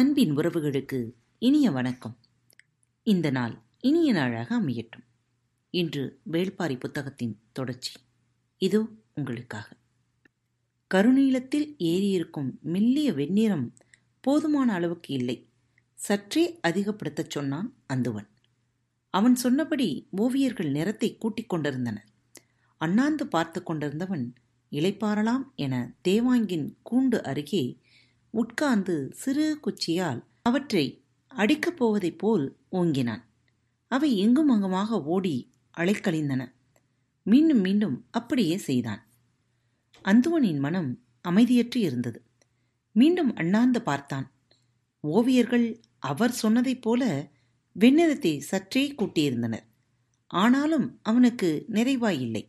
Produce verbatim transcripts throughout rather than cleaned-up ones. அன்பின் உறவுகளுக்கு இனிய வணக்கம். இந்த நாள் இனிய நாளாக அமையட்டும். இன்று வேள்பாரி புத்தகத்தின் தொடர்ச்சி. இதோ உங்களுக்காக. கருநீலத்தில் ஏறியிருக்கும் மெல்லிய வெண்ணிறம் போதுமான அளவுக்கு இல்லை, சற்றே அதிகப்படுத்தச் சொன்னான் அந்துவன். அவன் சொன்னபடி ஓவியர்கள் நிறத்தை கூட்டிக் கொண்டிருந்தனர். அண்ணாந்து பார்த்து கொண்டிருந்தவன் இளைப்பாறலாம் என தேவாங்கின் கூண்டு அருகே உட்கார்ந்து சிறு குச்சியால் அவற்றை அடிக்கப் போவதைப் போல் ஓங்கினான். அவை எங்கும் அங்குமாக ஓடி அலைக்கழிந்தன. மீண்டும் மீண்டும் அப்படியே செய்தான். அந்துவனின் மனம் அமைதியற்று இருந்தது. மீண்டும் அண்ணாந்து பார்த்தான். ஓவியர்கள் அவர் சொன்னதைப் போல வெண்ணிறத்தை சற்றே கூட்டியிருந்தனர். ஆனாலும் அவனுக்கு நிறைவாயில்லை.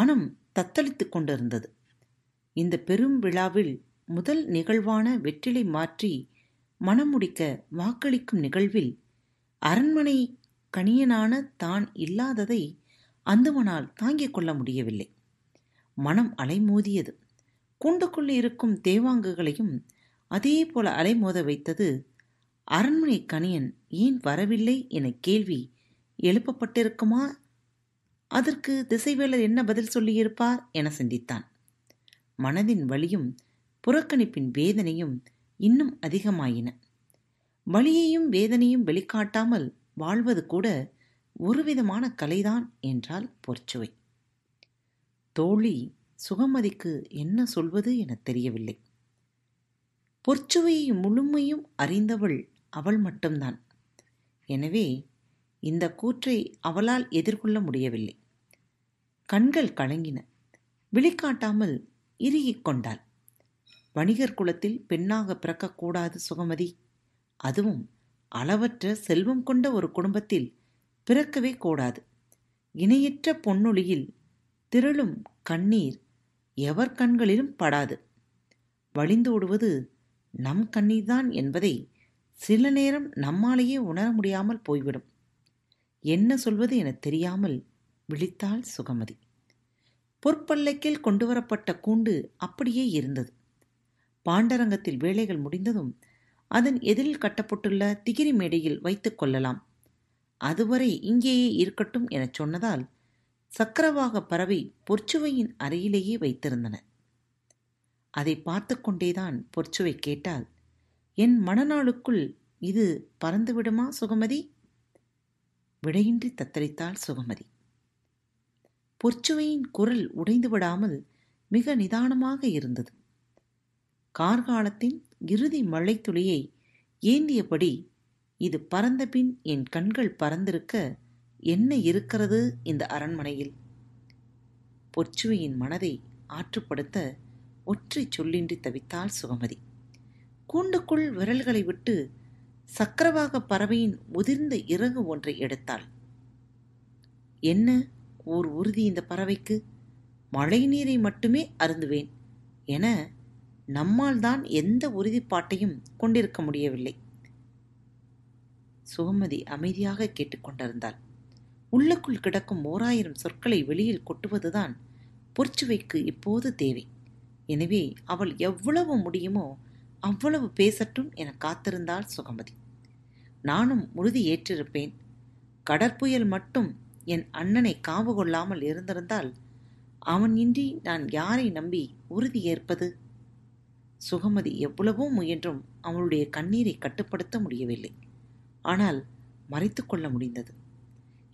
மனம் தத்தளித்து கொண்டிருந்தது. இந்த பெரும் விழாவில் முதல் நிகழ்வான வெற்றிலை மாற்றி மனம் முடிக்க வாக்களிக்கும் நிகழ்வில் அரண்மனை கணியனான தான் இல்லாததை அந்துவனால் தாங்கிக் கொள்ள முடியவில்லை. மனம் அலைமோதியது. கூண்டுக்குள் இருக்கும் தேவாங்குகளையும் அதே போல அலைமோத வைத்தது. அரண்மனை கணியன் ஏன் வரவில்லை என கேள்வி எழுப்பப்பட்டிருக்குமா? அதற்கு திசைவேலர் என்ன பதில் சொல்லியிருப்பார் என சிந்தித்தான். மனதின் வலியும் புறக்கணிப்பின் வேதனையும் இன்னும் அதிகமாயின. வலியையும் வேதனையும் வெளிக்காட்டாமல் வாழ்வது கூட ஒருவிதமான கலைதான் என்றால் பொற்சுவை. தோழி சுகமதிக்கு என்ன சொல்வது என தெரியவில்லை. பொற்சுவையை முழுமையும் அறிந்தவள் அவள் மட்டும்தான். எனவே இந்த கூற்றை அவளால் எதிர்கொள்ள முடியவில்லை. கண்கள் கலங்கின. விழிக்காட்டாமல் இறுகிக் கொண்டாள். வணிகர் குலத்தில் பெண்ணாக பிறக்கக்கூடாது சுகமதி. அதுவும் அளவற்ற செல்வம் கொண்ட ஒரு குடும்பத்தில் பிறக்கவே கூடாது. இணையற்ற பொன்னொழியில் திரளும் கண்ணீர் எவர் கண்களிலும் படாது. வழிந்தோடுவது நம் கண்ணீர்தான் என்பதை சில நேரம் நம்மாலேயே உணர முடியாமல் போய்விடும். என்ன சொல்வது என தெரியாமல் விழித்தாள் சுகமதி. பொற்பல்லக்கில் கொண்டு வரப்பட்ட கூண்டு அப்படியே இருந்தது. பாண்டரங்கத்தில் வேலைகள் முடிந்ததும் அதன் எதிரில் கட்டப்பட்டுள்ள திகிரி மேடையில் வைத்துக் கொள்ளலாம். அதுவரை இங்கேயே இருக்கட்டும் என சொன்னதால் சக்கரவாக பறவை பொற்சுவையின் அறையிலேயே வைத்திருந்தனர். அதை பார்த்து கொண்டேதான் பொற்சுவை கேட்டால், என் மனநாளுக்குள் இது பறந்துவிடுமா சுகமதி? விடையின்றி தத்தளித்தாள் சுகமதி. பொற்சுவையின் குரல் உடைந்து விடாமல் மிக நிதானமாக இருந்தது. கார்காலத்தின் இறுதி மழைத்துளியை ஏந்தியபடி இது பறந்தபின் என் கண்கள் பறந்திருக்க என்ன இருக்கிறது இந்த அரண்மனையில்? பொற்சுவையின் மனதை ஆற்றுப்படுத்த ஒற்றை சொல்லின்றி தவித்தாள் சுகமதி. கூண்டுக்குள் விரல்களை விட்டு சக்கரவாக பறவையின் உதிர்ந்த இறகு ஒன்றை எடுத்தாள். என்ன ஓர் உறுதி இந்த பறவைக்கு! மழை நீரை மட்டுமே அருந்துவேன் என நம்மால் தான் எந்த உறுதிப்பாட்டையும் கொண்டிருக்க முடியவில்லை. சுகமதி அமைதியாக கேட்டுக்கொண்டிருந்தாள். உள்ளுக்குள் கிடக்கும் ஓராயிரம் சொற்களை வெளியில் கொட்டுவதுதான் பொற்சுவைக்கு இப்போது தேவை. எனவே அவள் எவ்வளவு முடியுமோ அவ்வளவு பேசட்டும் என காத்திருந்தாள் சுகமதி. நானும் உறுதி ஏற்றிருப்பேன். கடற்புயல் மட்டும் என் அண்ணனை காவு கொள்ளாமல் இருந்திருந்தால் அவன் இன்றி நான் யாரை நம்பி உறுதி ஏற்பது? சுகமதி எவ்வளவோ முயன்றும் அவளுடைய கண்ணீரை கட்டுப்படுத்த முடியவில்லை. ஆனால் மறைத்து கொள்ள முடிந்தது.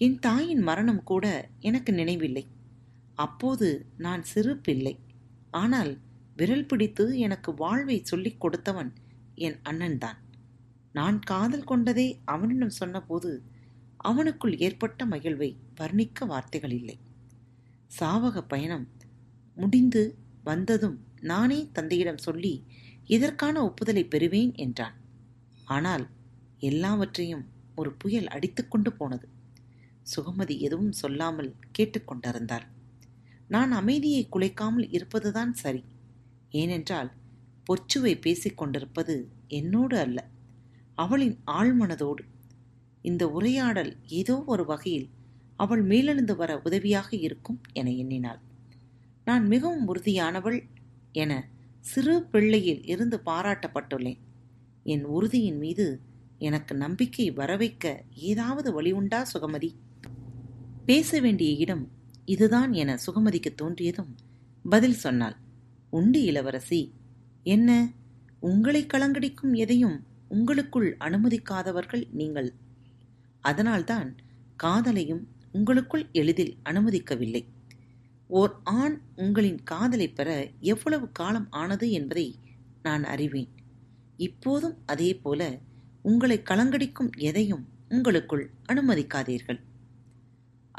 என் தாயின் மரணம் கூட எனக்கு நினைவில்லை. அப்போது நான் சிறு பிள்ளை. ஆனால் விரல் பிடித்து எனக்கு வாழ்வை சொல்லிக் கொடுத்தவன் என் அண்ணன்தான். நான் காதல் கொண்டதை அவனிடம் சொன்னபோது அவனுக்குள் ஏற்பட்ட மகிழ்வை வர்ணிக்க வார்த்தைகள் இல்லை. சாவக பயணம் முடிந்து வந்ததும் நானே தந்தையிடம் சொல்லி இதற்கான ஒப்புதலை பெறுவேன் என்றான். ஆனால் எல்லாவற்றையும் ஒரு புயல் அடித்துக்கொண்டு போனது. சுகமதி எதுவும் சொல்லாமல் கேட்டுக்கொண்டிருந்தாள். நான் அமைதியை குலைக்காமல் இருப்பதுதான் சரி. ஏனென்றால் பொற்சுவை பேசிக்கொண்டிருப்பது என்னோடு அல்ல, அவளின் ஆழ்மனதோடு. இந்த உரையாடல் ஏதோ ஒரு வகையில் அவள் மேலெழுந்து வர உதவியாக இருக்கும் என எண்ணினாள். நான் மிகவும் உறுதியானவள் என சிறு பிள்ளையில் இருந்து பாராட்டப்பட்டுள்ளேன். என் உறுதியின் மீது எனக்கு நம்பிக்கை வரவைக்க ஏதாவது வழி உண்டா சுகமதி? பேச வேண்டிய இடம் இதுதான் என சுகமதிக்கு தோன்றியதும் பதில் சொன்னாள். உண்டு இளவரசி, என்ன, உங்களை கலங்கடிக்கும் எதையும் உங்களுக்குள் அனுமதிக்காதவர்கள் நீங்கள். அதனால்தான் காதலையும் உங்களுக்குள் எளிதில் அனுமதிக்கவில்லை. ஓர் ஆண் உங்களின் காதலை பெற எவ்வளவு காலம் ஆனது என்பதை நான் அறிவேன். இப்போதும் அதே போல உங்களை கலங்கடிக்கும் எதையும் உங்களுக்குள் அனுமதிக்காதீர்கள்.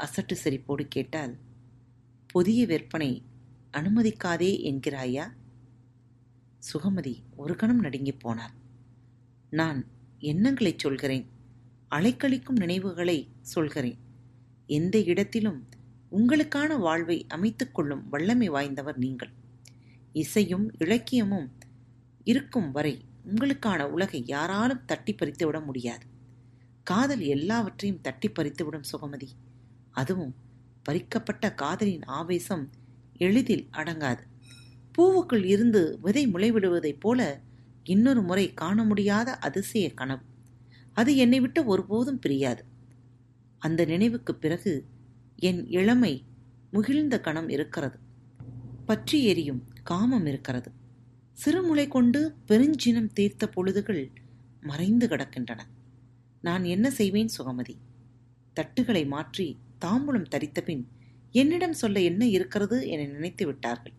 அசட்டு சிரிப்போடு கேட்டால், புதிய விற்பனை அனுமதிக்காதே என்கிறாயா? சுகமதி ஒரு கணம் நடுங்கி போனாள். நான் எண்ணங்களை சொல்கிறேன், அலைக்கழிக்கும் நினைவுகளை சொல்கிறேன். எந்த இடத்திலும் உங்களுக்கான வாழ்வை அமைத்துக் கொள்ளும் வல்லமை வாய்ந்தவர் நீங்கள். இசையும் இலக்கியமும் இருக்கும் வரை உங்களுக்கான உலகை யாராலும் தட்டி பறித்துவிட முடியாது. காதல் எல்லாவற்றையும் தட்டி பறித்துவிடும் சுகமதி. அதுவும் பறிக்கப்பட்ட காதலின் ஆவேசம் எளிதில் அடங்காது. பூவுக்குள் இருந்து விதை முளைவிடுவதைப் போல இன்னொரு முறை காண முடியாத அதிசய கனவு அது என்னை விட்டு ஒருபோதும் பிரியாது. அந்த நினைவுக்கு பிறகு என் இளமை முகிழ்ந்த கணம் இருக்கிறது, பற்றி எரியும் காமம் இருக்கிறது. சிறுமுளை கொண்டு பெருஞ்சினம் தீர்த்த பொழுதுகள் மறைந்து கிடக்கின்றன. நான் என்ன செய்வேன் சுகமதி? தட்டுகளை மாற்றி தாம்பூலம் தரித்த பின் என்னிடம் சொல்ல என்ன இருக்கிறது என நினைத்து விட்டார்கள்.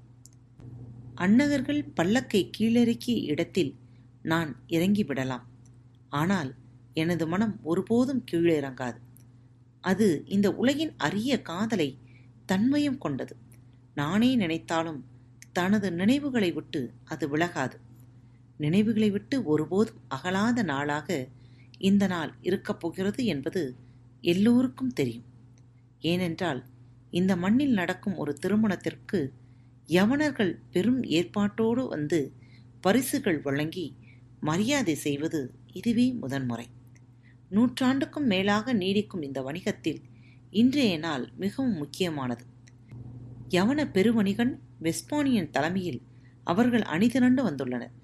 அன்னகர்கள் பல்லக்கை கீழறுக்கிய இடத்தில் நான் இறங்கிவிடலாம். ஆனால் எனது மனம் ஒருபோதும் கீழிறங்காது. அது இந்த உலகின் அரிய காதலை தன்மயம் கொண்டது. நானே நினைத்தாலும் தனது நினைவுகளை விட்டு அது விலகாது. நினைவுகளை விட்டு ஒருபோதும் அகலாத நாளாக இந்த நாள் இருக்கப் போகிறது என்பது எல்லோருக்கும் தெரியும். ஏனென்றால் இந்த மண்ணில் நடக்கும் ஒரு திருமணத்திற்கு யவனர்கள் பெரும் ஏற்பாட்டோடு வந்து பரிசுகள் வழங்கி மரியாதை செய்வது இதுவே முதன்முறை. நூற்றாண்டுக்கும் மேலாக நீடிக்கும் இந்த வணிகத்தில் இன்றைய நாள் மிகவும் முக்கியமானது. யவன பெருவணிகன் வெஸ்பானியன் தலைமையில் அவர்கள் அணிதிரண்டு வந்துள்ளனர்.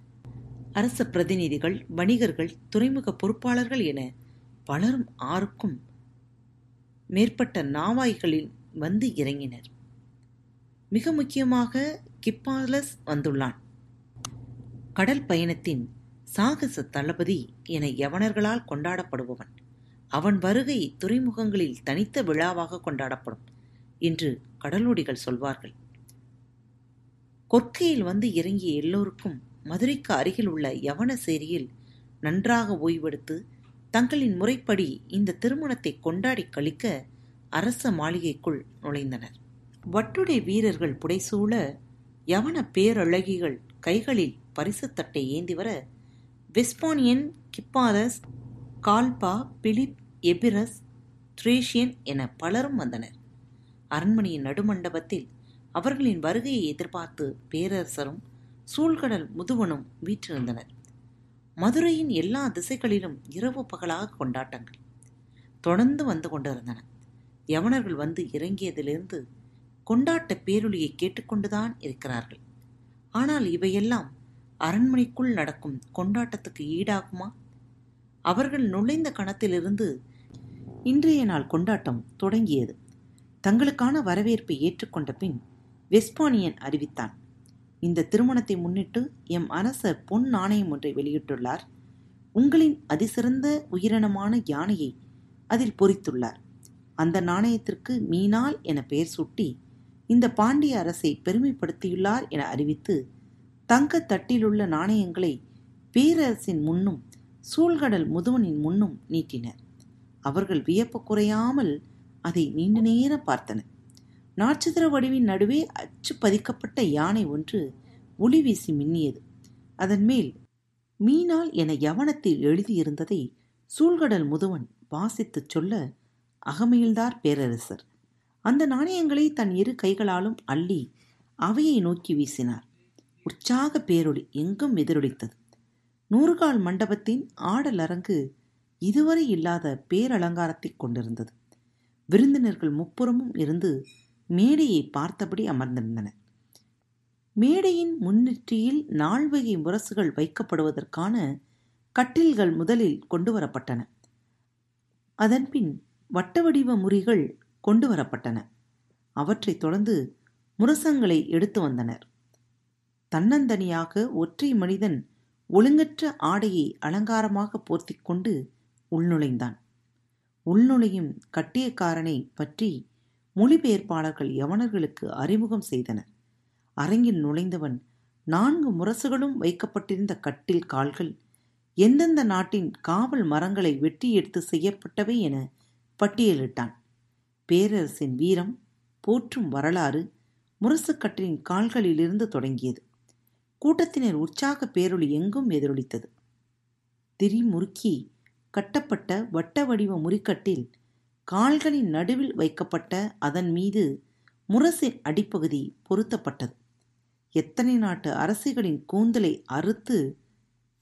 அரச பிரதிநிதிகள், வணிகர்கள், துறைமுக பொறுப்பாளர்கள் என பலரும் ஆறுக்கும் மேற்பட்ட நாவாய்களில் வந்து இறங்கினர். மிக முக்கியமாக கிப்பாலஸ் வந்துள்ளான். கடல் பயணத்தின் சாகச தளபதி என யவனர்களால் கொண்டாடப்படுபவன். அவன் வருகை துறைமுகங்களில் தனித்த விழாவாக கொண்டாடப்படும் என்று கடலோடிகள் சொல்வார்கள். கொற்கையில் வந்து இறங்கிய எல்லோருக்கும் மதுரைக்கு அருகில் உள்ள யவன சேரியில் நன்றாக ஓய்வெடுத்து தங்களின் முறைப்படி இந்த திருமணத்தை கொண்டாடி கழிக்க அரச மாளிகைக்குள் நுழைந்தனர். வட்டுடை வீரர்கள் புடைசூழ, யவன பேரழகிகள் கைகளில் பரிசுத்தட்டை ஏந்தி வர, வெஸ்பானியன், கிப்பாரஸ், கால்பா, பிலிப், எபிரஸ், த்ரேஷியன் என பலரும் வந்தனர். அரண்மனையின் நடுமண்டபத்தில் அவர்களின் வருகையை எதிர்பார்த்து பேரரசரும் சூழ்கடல் முதுவனும் வீற்றிருந்தனர். மதுரையின் எல்லா திசைகளிலும் இரவு பகலாக கொண்டாட்டங்கள் தொடர்ந்து வந்து கொண்டிருந்தன. யவனர்கள் வந்து இறங்கியதிலிருந்து கொண்டாட்ட பேரொலியை கேட்டுக்கொண்டுதான் இருக்கிறார்கள். ஆனால் இவையெல்லாம் அரண்மனைக்குள் நடக்கும் கொண்டாட்டத்துக்கு ஈடாகுமா? அவர்கள் நுழைந்த கணத்திலிருந்து இன்றைய நாள் கொண்டாட்டம் தொடங்கியது. தங்களுக்கான வரவேற்பை ஏற்றுக்கொண்ட பின் வெஸ்பானியன் அறிவித்தான், இந்த திருமணத்தை முன்னிட்டு எம் அரசர் பொன் நாணயம் ஒன்றை வெளியிட்டுள்ளார். உங்களின் அதிசிறந்த உயிரினமான யானையை அதில் பொறித்துள்ளார். அந்த நாணயத்திற்கு மீனால் என பெயர் சூட்டி இந்த பாண்டிய அரசை பெருமைப்படுத்தியுள்ளார் என அறிவித்து தங்க தட்டிலுள்ள நாணயங்களை பேரரசின் முன்னும் சூழ்கடல் முதுவனின் முன்னும் நீட்டினர். அவர்கள் வியப்பு குறையாமல் அதை நீண்ட நேரம் பார்த்தனர். நட்சத்திர வடிவின் நடுவே அச்சு பதிக்கப்பட்ட யானை ஒன்று ஒளி வீசி மின்னியது. அதன் மேல் மீனால் என யவனத்தில் எழுதியிருந்ததை சூழ்கடல் முதுவன் வாசித்து சொல்ல, அகமயில்தார் பேரரசர் அந்த நாணயங்களை தன் இரு கைகளாலும் அள்ளி அவையை நோக்கி வீசினார். உற்சாக பேரொளி எங்கும் எதிரொலித்தது. நூறுகால் மண்டபத்தின் ஆடல் அரங்கு இதுவரை இல்லாத பேரலங்காரத்தை கொண்டிருந்தது. விருந்தினர்கள் முப்புறமும் இருந்து மேடையை பார்த்தபடி அமர்ந்திருந்தனர். மேடையின் முன்னெற்றியில் நால்வகை முரசுகள் வைக்கப்படுவதற்கான கட்டில்கள் முதலில் கொண்டுவரப்பட்டன. அதன்பின் வட்ட வடிவ முறிகள் கொண்டு வரப்பட்டன. அவற்றைத் தொடர்ந்து முரசங்களை எடுத்து வந்தனர். தன்னந்தனியாக ஒற்றை மனிதன் ஒழுங்கற்ற ஆடையை அலங்காரமாக போர்த்தி கொண்டு உள்நுழைந்தான். உள்நுழையும் கட்டியக்காரனை பற்றி மொழிபெயர்ப்பாளர்கள் யவனர்களுக்கு அறிமுகம் செய்தனர். அரங்கில் நுழைந்தவன் நான்கு முரசுகளும் வைக்கப்பட்டிருந்த கட்டில் கால்கள் எந்தெந்த நாட்டின் காவல் மரங்களை வெட்டி எடுத்து செய்யப்பட்டவை என பட்டியலிட்டான். பேரரசின் வீரம் போற்றும் வரலாறு முரசுக்கட்டின் கால்களிலிருந்து தொடங்கியது. கூட்டத்தினர் உற்சாக பேரொளி எங்கும் எதிரொலித்தது. திரிமுறுக்கி கட்டப்பட்ட வட்ட வடிவ முறிக்கட்டில் கால்களின் நடுவில் வைக்கப்பட்ட அதன் மீது முரசின் அடிப்பகுதி பொருத்தப்பட்டது. எத்தனை நாட்டு அரசிகளின் கூந்தலை அறுத்து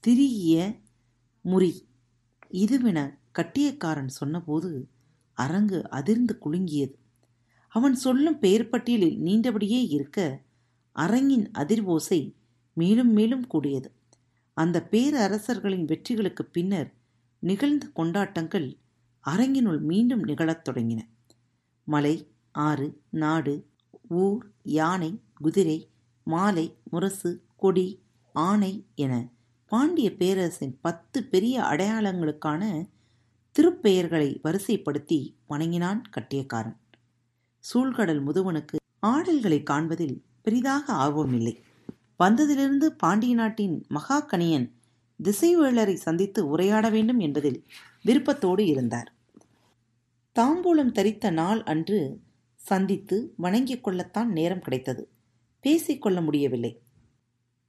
திரிகிய முறி இதுவென கட்டியக்காரன் சொன்னபோது அரங்கு அதிர்ந்து குலுங்கியது. அவன் சொல்லும் பெயர் பட்டியலில் நீண்டபடியே இருக்க அரங்கின் அதிர்வோசை மேலும் மேலும் கூடியது. அந்த பேரரசர்களின் வெற்றிகளுக்கு பின்னர் நிகழ்ந்த கொண்டாட்டங்கள் அரங்கினுள் மீண்டும் நிகழத் தொடங்கின. மலை, ஆறு, நாடு, ஊர், யானை, குதிரை, மாலை, முரசு, கொடி, ஆணை என பாண்டிய பேரரசின் பத்து பெரிய அடையாளங்களுக்கான திருப்பெயர்களை வரிசைப்படுத்தி வணங்கினான் கட்டியக்காரன். சூழ்கடல் முதுவனுக்கு ஆடல்களை காண்பதில் பெரிதாக ஆர்வமில்லை. வந்ததிலிருந்து பாண்டிய நாட்டின் மகாகணியன் திசைவேளரை சந்தித்து உரையாட வேண்டும் என்பதில் விருப்பத்தோடு இருந்தார். தாம்பூலம் தரித்த நாள் அன்று சந்தித்து வணங்கிக் கொள்ளத்தான் நேரம் கிடைத்தது. பேசிக்கொள்ள முடியவில்லை.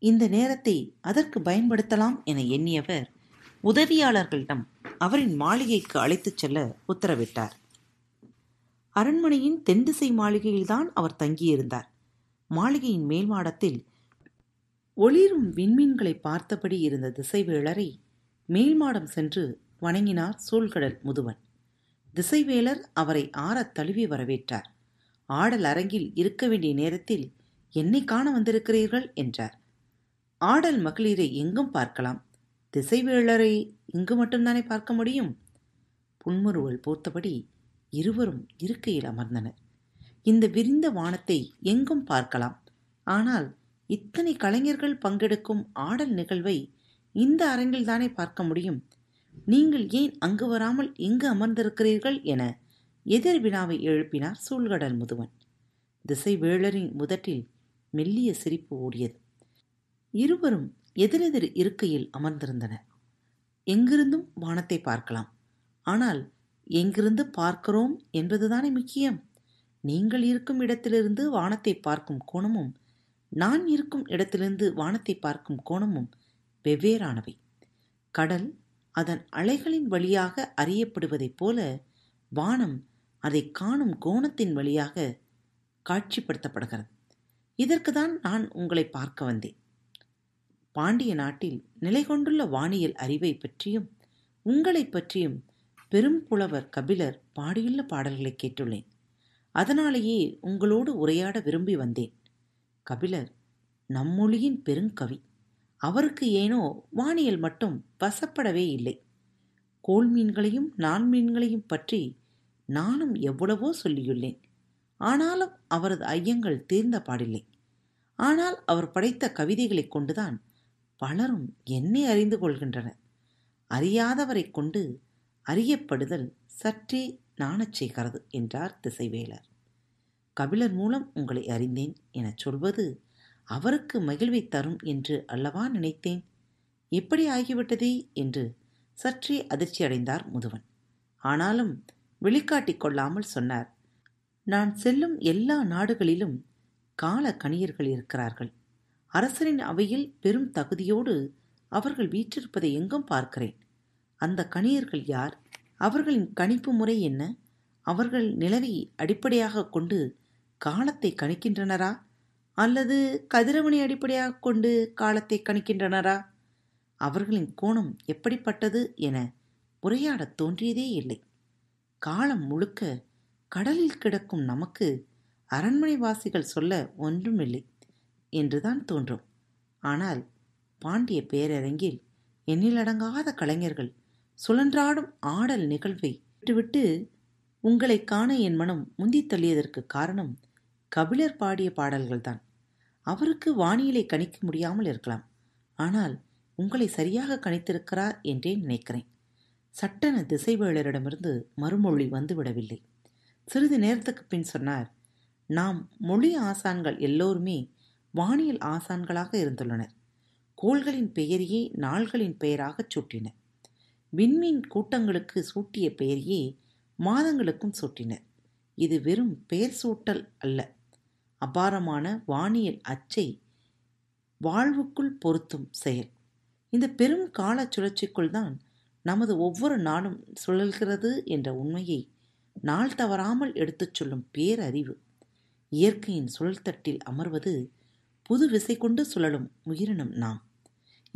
இந்த நேரத்தை அதற்கு பயன்படுத்தலாம் என எண்ணியவர் உதவியாளர்களிடம் அவரின் மாளிகைக்கு அழைத்துச் செல்ல உத்தரவிட்டார். அரண்மனையின் தென்திசை மாளிகையில்தான் அவர் தங்கியிருந்தார். மாளிகையின் மேல் மாடத்தில் ஒளிரும் விண்மீன்களை பார்த்தபடி இருந்த திசைவேளரை மேல்மாடம் சென்று வணங்கினார் சூழ்கடல் முதுவன். திசைவேளர் அவரை ஆறத் தழுவி வரவேற்றார். ஆடல் அரங்கில் இருக்க வேண்டிய நேரத்தில் என்னை காண வந்திருக்கிறீர்கள் என்றார். ஆடல் மகளிரை எங்கும் பார்க்கலாம், திசைவேளரை இங்கு மட்டும்தானே பார்க்க முடியும். புன்முறுவல் போர்த்தபடி இருவரும் இருக்கையில் அமர்ந்தனர். இந்த விரிந்த வானத்தை எங்கும் பார்க்கலாம், ஆனால் இத்தனை கலைஞர்கள் பங்கெடுக்கும் ஆடல் நிகழ்வை இந்த அரங்கில்தானே பார்க்க முடியும். நீங்கள் ஏன் அங்கு வராமல் இங்கு அமர்ந்திருக்கிறீர்கள் என எதிர் வினாவை எழுப்பினார் சூழ்கடல் முதுவன். திசைவேளரின் முதட்டில் மெல்லிய சிரிப்பு ஓடியது. இருவரும் எதிரெதிர் இருக்கையில் அமர்ந்திருந்தனர். எங்கிருந்தும் வானத்தை பார்க்கலாம், ஆனால் எங்கிருந்து பார்க்கிறோம் என்பதுதானே முக்கியம். நீங்கள் இருக்கும் இடத்திலிருந்து வானத்தை பார்க்கும் கோணமும் நான் இருக்கும் இடத்திலிருந்து வானத்தை பார்க்கும் கோணமும் வெவ்வேறானவை. கடல் அதன் அலைகளின் வழியாக அறியப்படுவதைப் போல வானம் அதை காணும் கோணத்தின் வழியாக காட்சிப்படுத்தப்படுகிறது. இதற்கு தான் நான் உங்களை பார்க்க வந்தேன். பாண்டிய நாட்டில் நிலை கொண்டுள்ள வானியல் அறிவை பற்றியும் உங்களை பற்றியும் பெரும் புலவர் கபிலர் பாடியுள்ள பாடல்களை கேட்டுள்ளேன். அதனாலேயே உங்களோடு உரையாட விரும்பி வந்தேன். கபிலர் நம்மொழியின் பெருங்கவி. அவருக்கு ஏனோ வானியல் மட்டும் வசப்படவே இல்லை. கோல் மீன்களையும் நான்மீன்களையும் பற்றி நானும் எவ்வளவோ சொல்லியுள்ளேன். ஆனாலும் அவரது ஐயங்கள் தீர்ந்த பாடில்லை. ஆனால் அவர் படைத்த கவிதைகளை கொண்டுதான் பலரும் என்னை அறிந்து கொள்கின்றனர். அறியாதவரை கொண்டு அறியப்படுதல் சற்றே நாணச் செய்கிறது என்றார் திசைவேளர். கபிலர் மூலம் உங்களை அறிந்தேன் எனச் சொல்வது அவருக்கு மகிழ்வை தரும் என்று அல்லவா நினைத்தேன். எப்படி ஆகிவிட்டதே என்று சற்றே அதிர்ச்சி அடைந்தார் முதுவன். ஆனாலும் வெளிக்காட்டிக் கொள்ளாமல் சொன்னார். நான் செல்லும் எல்லா நாடுகளிலும் கால கணியர்கள் இருக்கிறார்கள். அரசரின் அவையில் பெரும் தகுதியோடு அவர்கள் வீற்றிருப்பதை எங்கும் பார்க்கிறேன். அந்த கணியர்கள் யார்? அவர்களின் கணிப்பு முறை என்ன? அவர்கள் நிலவை அடிப்படையாக கொண்டு காலத்தை கணிக்கின்றனரா அல்லது கதிரவனை அடிப்படையாக கொண்டு காலத்தை கணிக்கின்றனரா? அவர்களின் கோணம் எப்படிப்பட்டது என உரையாடத் தோன்றியதே இல்லை. காலம் முழுக்க கடலில் கிடக்கும் நமக்கு அரண்மனைவாசிகள் சொல்ல ஒன்றுமில்லை என்றுதான் தோன்றும். ஆனால் பாண்டிய பேரரங்கில் எண்ணிலடங்காத கலைஞர்கள் சுழன்றாடும் ஆடல் நிகழ்வை விட்டுவிட்டு உங்களை காண என் மனம் முந்தித் தள்ளியதற்கு காரணம் கபிலர் பாடிய பாடல்கள்தான். அவருக்கு வானிலை கணிக்க முடியாமல் இருக்கலாம், ஆனால் உங்களை சரியாக கணித்திருக்கிறார் என்றே நினைக்கிறேன். சட்டென திசைவேளரிடமிருந்து மறுமொழி வந்துவிடவில்லை. சிறிது நேரத்துக்கு பின் சொன்னார், நாம் மொழி ஆசான்கள் எல்லோருமே வானியல் ஆசான்களாக இருந்துள்ளனர். கோள்களின் பெயரையே நாள்களின் பெயராகச் சூட்டினர். விண்மீன் கூட்டங்களுக்கு சூட்டிய பெயரையே மாதங்களுக்கும் சூட்டினர். இது வெறும் பெயர் சூட்டல் அல்ல, அபாரமான வானியல் அச்சை வாழ்வுக்குள் பொருத்தும் செயல். இந்த பெரும் கால சுழற்சிக்குள் தான் நமது ஒவ்வொரு நாளும் சுழல்கிறது என்ற உண்மையை நாள் தவறாமல் எடுத்துச் சொல்லும் பேரறிவு. இயற்கையின் சுழல்தட்டில் அமர்வது புது விசை கொண்டு சுழலும் உயிரினம் நாம்.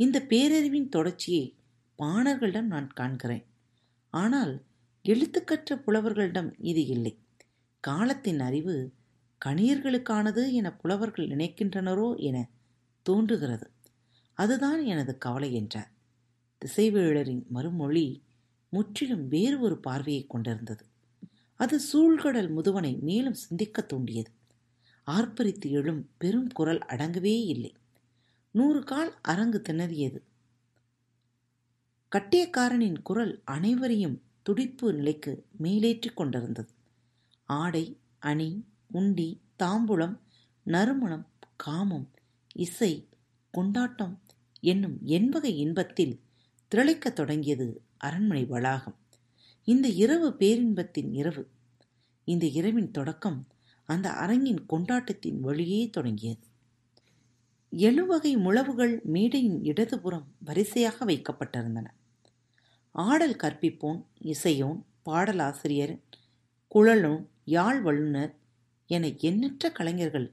இந்த பேரறிவின் தொடர்ச்சியை பாணர்களிடம் நான் காண்கிறேன். ஆனால் எழுத்துக்கற்ற புலவர்களிடம் இது இல்லை. காலத்தின் அறிவு கணியர்களுக்கானது என புலவர்கள் நினைக்கின்றனரோ என தோன்றுகிறது. அதுதான் எனது கவலை என்றார். திசைவேளரின் மறுமொழி முற்றிலும் வேறு ஒரு பார்வையை கொண்டிருந்தது. அது சூழ்கடல் முதுவனை மேலும் சிந்திக்க தூண்டியது. ஆர்ப்பரித்து எழும் பெரும் குரல் அடங்கவே இல்லை. நூறு கால் அரங்கு திணறியது. கட்டியக்காரனின் குரல் அனைவரையும் துடிப்பு நிலைக்கு மேலேற்றி கொண்டிருந்தது. ஆடை, அணி, உண்டி, தாம்பூலம், நறுமணம், காமம், இசை, கொண்டாட்டம் என்னும் எண்பகை இன்பத்தில் திளைக்கத் தொடங்கியது அரண்மனை வளாகம். இந்த இரவு பேரின்பத்தின் இரவு. இந்த இரவின் தொடக்கம் அந்த அரங்கின் கொண்டாட்டத்தின் வழியே தொடங்கியது. எழுவகை முழவுகள் மேடையின் இடதுபுறம் வரிசையாக வைக்கப்பட்டிருந்தன. ஆடல் கற்பிப்போன், இசையோன், பாடலாசிரியர், குழலோன், யாழ் வல்லுனர் என எண்ணற்ற கலைஞர்கள்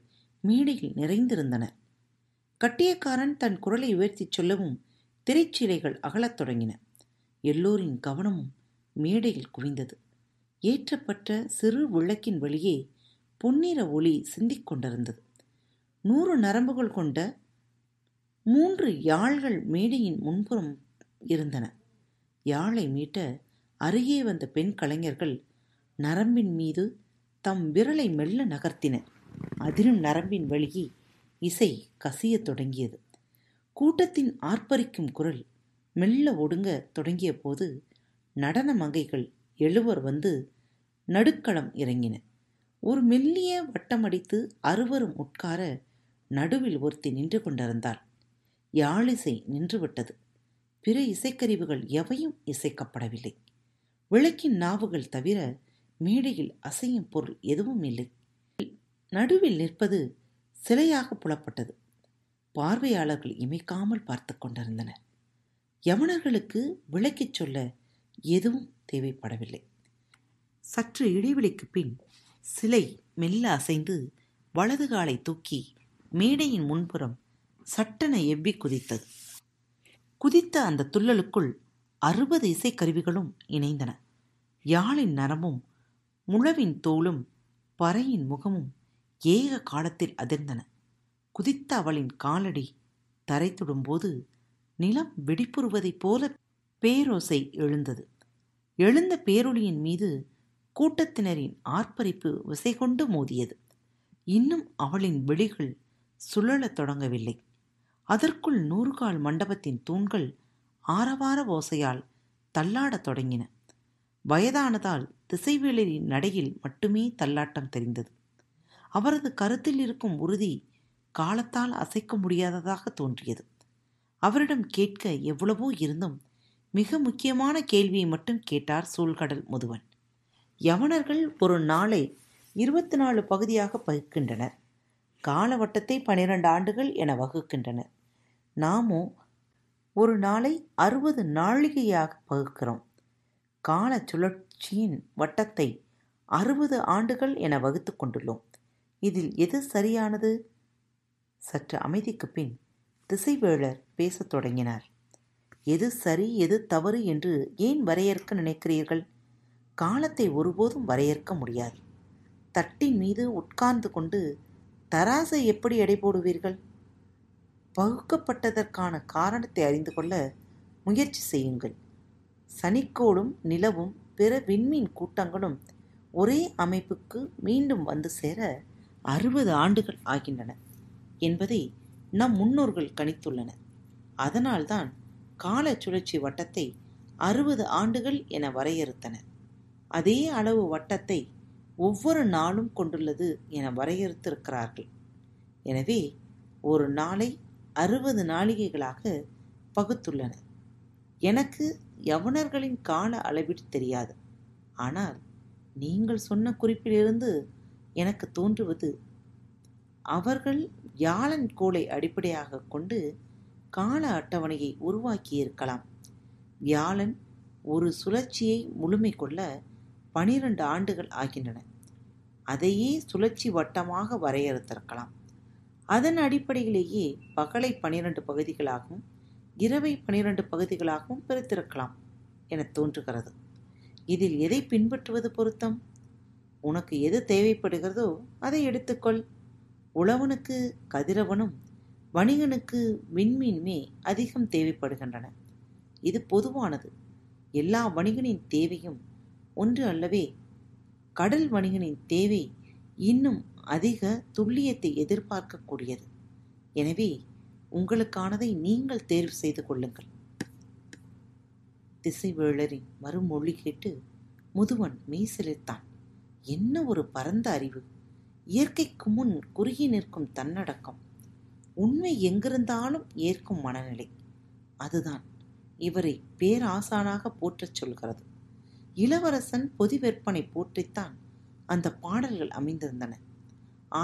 மேடையில் நிறைந்திருந்தனர். கட்டியக்காரன் தன் குரலை உயர்த்தி சொல்லவும் திரைச்சீலைகள் அகலத் தொடங்கின. எல்லோரின் கவனமும் மேடையில் குவிந்தது. ஏற்றப்பட்ட சிறு விளக்கின் வழியே பொன்னிற ஒளி சிந்திக் கொண்டிருந்தது. நூறு நரம்புகள் கொண்ட மூன்று யாழ்கள் மேடையின் முன்புறம் இருந்தன. யாழை மீட்ட அருகே வந்த பெண் கலைஞர்கள் நரம்பின் மீது தம் விரலை மெல்ல நகர்த்தினர். அதிரும் நரம்பின் வழியே இசை கசிய தொடங்கியது. கூட்டத்தின் ஆர்ப்பரிக்கும் குரல் மெல்ல ஒடுங்க தொடங்கிய போது நடன மங்கைகள் எழுவர் வந்து நடுக்களம் இறங்கின. ஒரு மெல்லிய வட்டமடித்து அறுவரும் உட்கார நடுவில் ஒருத்தி நின்று கொண்டிருந்தாள். யாழிசை நின்றுவிட்டது. பிற இசைக்கருவிகள் எவையும் இசைக்கப்படவில்லை. விளக்கின் நாவுகள் தவிர மேடையில் அசையும் பொருள் எதுவும் இல்லை. நடுவில் நிற்பது சிலையாக புலப்பட்டது. பார்வையாளர்கள் இமைக்காமல் பார்த்து கொண்டிருந்தனர். யவனர்களுக்கு விளக்கிச் சொல்ல எதுவும் தேவைப்படவில்லை. சற்று இடைவெளிக்கு பின் சிலை மெல்ல அசைந்து வலது காலை தூக்கி மேடையின் முன்புறம் சட்டென எவ்வி குதித்தது. குதித்த அந்த துள்ளலுக்குள் அறுபது இசைக்கருவிகளும் இணைந்தன. யாழின் நரமும் முழவின் தோலும் பறையின் முகமும் ஏக காலத்தில் அதிர்ந்தன. குதித்த அவளின் காலடி தரை தொடும்போது நிலம் வெடிப்புறுவதைப் போல பேரோசை எழுந்தது. எழுந்த பேரொளியின் மீது கூட்டத்தினரின் ஆர்ப்பரிப்பு விசை கொண்டு மோதியது. இன்னும் அவளின் விழிகள் சுழலத் தொடங்கவில்லை. அதற்குள் நூறுகால் மண்டபத்தின் தூண்கள் ஆரவார ஓசையால் தள்ளாடத் தொடங்கின. வயதானதால் திசைவேளரின் நடையில் மட்டுமே தள்ளாட்டம் தெரிந்தது. அவரது கருத்தில் இருக்கும் உறுதி காலத்தால் அசைக்க முடியாததாக தோன்றியது. அவரிடம் கேட்க எவ்வளவோ இருந்தும் மிக முக்கியமான கேள்வியை மட்டும் கேட்டார் சூழ்கடல் முதுவன். யவனர்கள் ஒரு நாளை இருபத்தி நாலு பகுதியாக பகுக்கின்றனர். காலவட்டத்தை பனிரெண்டு ஆண்டுகள் என வகுக்கின்றனர். நாமோ ஒரு நாளை அறுபது நாழிகையாக பகுக்கிறோம். கால சுழற்சியின் வட்டத்தை அறுபது ஆண்டுகள் என வகுத்து கொண்டுள்ளோம். இதில் எது சரியானது? சற்று அமைதிக்கு பின் திசைவேளர் பேசத் தொடங்கினார். எது சரி எது தவறு என்று ஏன் வரையறுக்க நினைக்கிறீர்கள்? காலத்தை ஒருபோதும் வரையறுக்க முடியாது. தட்டின் மீது உட்கார்ந்து கொண்டு தராசை எப்படி எடை போடுவீர்கள்? பகுக்கப்பட்டதற்கான காரணத்தை அறிந்து கொள்ள முயற்சி செய்யுங்கள். சனிக்கோளும் நிலவும் பிற விண்மீன் கூட்டங்களும் ஒரே அமைப்புக்கு மீண்டும் வந்து சேர அறுபது ஆண்டுகள் ஆகின்றன என்பதை நம் முன்னோர்கள் கணித்துள்ளனர். அதனால்தான் கால சுழற்சி வட்டத்தை அறுபது ஆண்டுகள் என வரையறுத்தனர். அதே அளவு வட்டத்தை ஒவ்வொரு நாளும் கொண்டுள்ளது என வரையறுத்திருக்கிறார்கள். எனவே ஒரு நாளை அறுபது நாளிகைகளாக பகுத்துள்ளனர். எனக்கு யவனர்களின் கால அளவீடு தெரியாது. ஆனால் நீங்கள் சொன்ன குறிப்பிலிருந்து எனக்கு தோன்றுவது அவர்கள் வியாழன் கோளை அடிப்படையாக கொண்டு கால அட்டவணையை உருவாக்கியிருக்கலாம். வியாழன் ஒரு சுழற்சியை முழுமை கொள்ள பனிரெண்டு ஆண்டுகள் ஆகின்றன. அதையே சுழற்சி வட்டமாக வரையறுத்திருக்கலாம். அதன் அடிப்படையிலேயே பகலை பனிரெண்டு பகுதிகளாகவும் இரவை பனிரெண்டு பகுதிகளாகவும் பிரித்திருக்கலாம் என தோன்றுகிறது. இதில் எதை பின்பற்றுவது பொருத்தம்? உனக்கு எது தேவைப்படுகிறதோ அதை எடுத்துக்கொள். உழவனுக்கு கதிரவனும் வணிகனுக்கு விண்மீனுமே அதிகம் தேவைப்படுகின்றன. இது பொதுவானது. எல்லா வணிகனின் தேவையும் ஒன்று அல்லவே. கடல் வணிகனின் தேவை இன்னும் அதிக துல்லியத்தை எதிர்பார்க்கக்கூடியது. எனவே உங்களுக்கானதை நீங்கள் தேர்வு செய்து கொள்ளுங்கள். திசைவேளரின் மறுமொழி கேட்டு முதுவன் மெய்சிலிர்த்தான். என்ன ஒரு பரந்த அறிவு! இயற்கைக்கு முன் குறுகி நிற்கும் தன்னடக்கம், உண்மை எங்கிருந்தாலும் ஏற்கும் மனநிலை. அதுதான் இவரை பேராசானாக போற்றச் சொல்கிறது. இளவரசன் பொதி விற்பனை போற்றித்தான் அந்த பாடல்கள் அமைந்திருந்தன.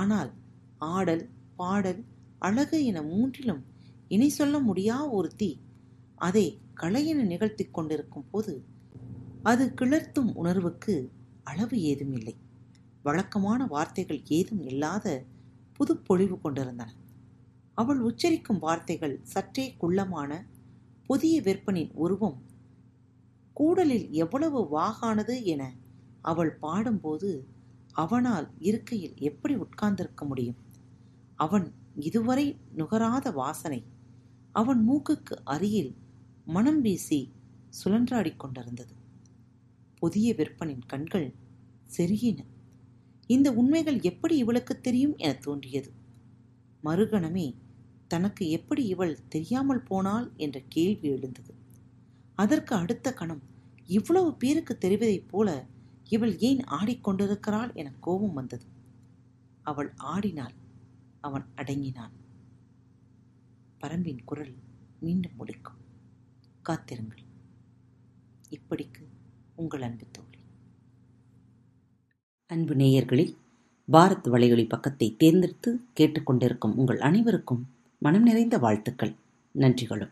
ஆனால் ஆடல், பாடல், அழகு என மூன்றிலும் இனி சொல்ல முடியா ஒரு தீ அதை கலையென நிகழ்த்தி கொண்டிருக்கும் போது அது கிளர்த்தும் உணர்வுக்கு அளவு ஏதும் இல்லை. வழக்கமான வார்த்தைகள் ஏதும் இல்லாத புது பொழிவு கொண்டிருந்தன. அவள் உச்சரிக்கும் வார்த்தைகள் சற்றே குள்ளமான புதிய விற்பனின் உருவம் கூடலில் எவ்வளவு வாகானது என அவள் பாடும்போது அவனால் இருக்கையில் எப்படி உட்கார்ந்திருக்க முடியும்? அவன் இதுவரை நுகராத வாசனை அவன் மூக்குக்கு அருகில் மனம் வீசி சுழன்றாடி கொண்டிருந்தது. புதிய விற்பனின் கண்கள் செருகின. இந்த உண்மைகள் எப்படி இவளுக்கு தெரியும் என தோன்றியது. மறுகணமே தனக்கு எப்படி இவள் தெரியாமல் போனாள் என்ற கேள்வி எழுந்தது. அதற்கு அடுத்த கணம் இவ்வளவு பேருக்கு தெரிவதைப் போல இவள் ஏன் ஆடிக்கொண்டிருக்கிறாள் என கோபம் வந்தது. அவள் ஆடினாள், அவன் அடங்கினான். பரம்பின் குரல் மீண்டும் ஒலிக்கும். காத்திருங்கள். இப்படிக்கு உங்கள் அன்பு தோழி. அன்பு நேயர்களில் பாரத் வலையொலி பக்கத்தை தேர்ந்தெடுத்து கேட்டுக்கொண்டிருக்கும் உங்கள் அனைவருக்கும் மனம் நிறைந்த வாழ்த்துக்கள், நன்றிகளும்.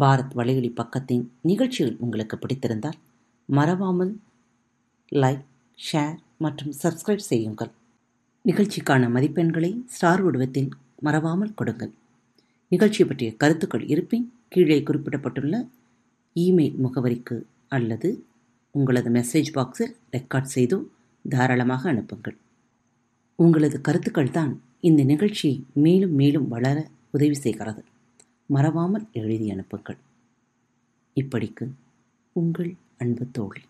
பாரத் வலையொலி பக்கத்தின் நிகழ்ச்சிகள் உங்களுக்கு பிடித்திருந்தால் மறவாமல் லைக், ஷேர் மற்றும் சப்ஸ்கிரைப் செய்யுங்கள். நிகழ்ச்சிக்கான மதிப்பெண்களை ஸ்டார் வடிவத்தில் மறவாமல் கொடுங்கள். நிகழ்ச்சி பற்றிய கருத்துக்கள் இருப்பின் கீழே குறிப்பிடப்பட்டுள்ள இமெயில் முகவரிக்கு அல்லது உங்களது மெசேஜ் பாக்ஸில் ரெக்கார்ட் செய்து தாராளமாக அனுப்புங்கள். உங்களது கருத்துக்கள் தான் இந்த நிகழ்ச்சி மேலும் மேலும் வளர உதவி செய்கிறது. மறவாமல் எழுதி அனுப்புங்கள். இப்படிக்கு உங்கள் அன்பு தோழி.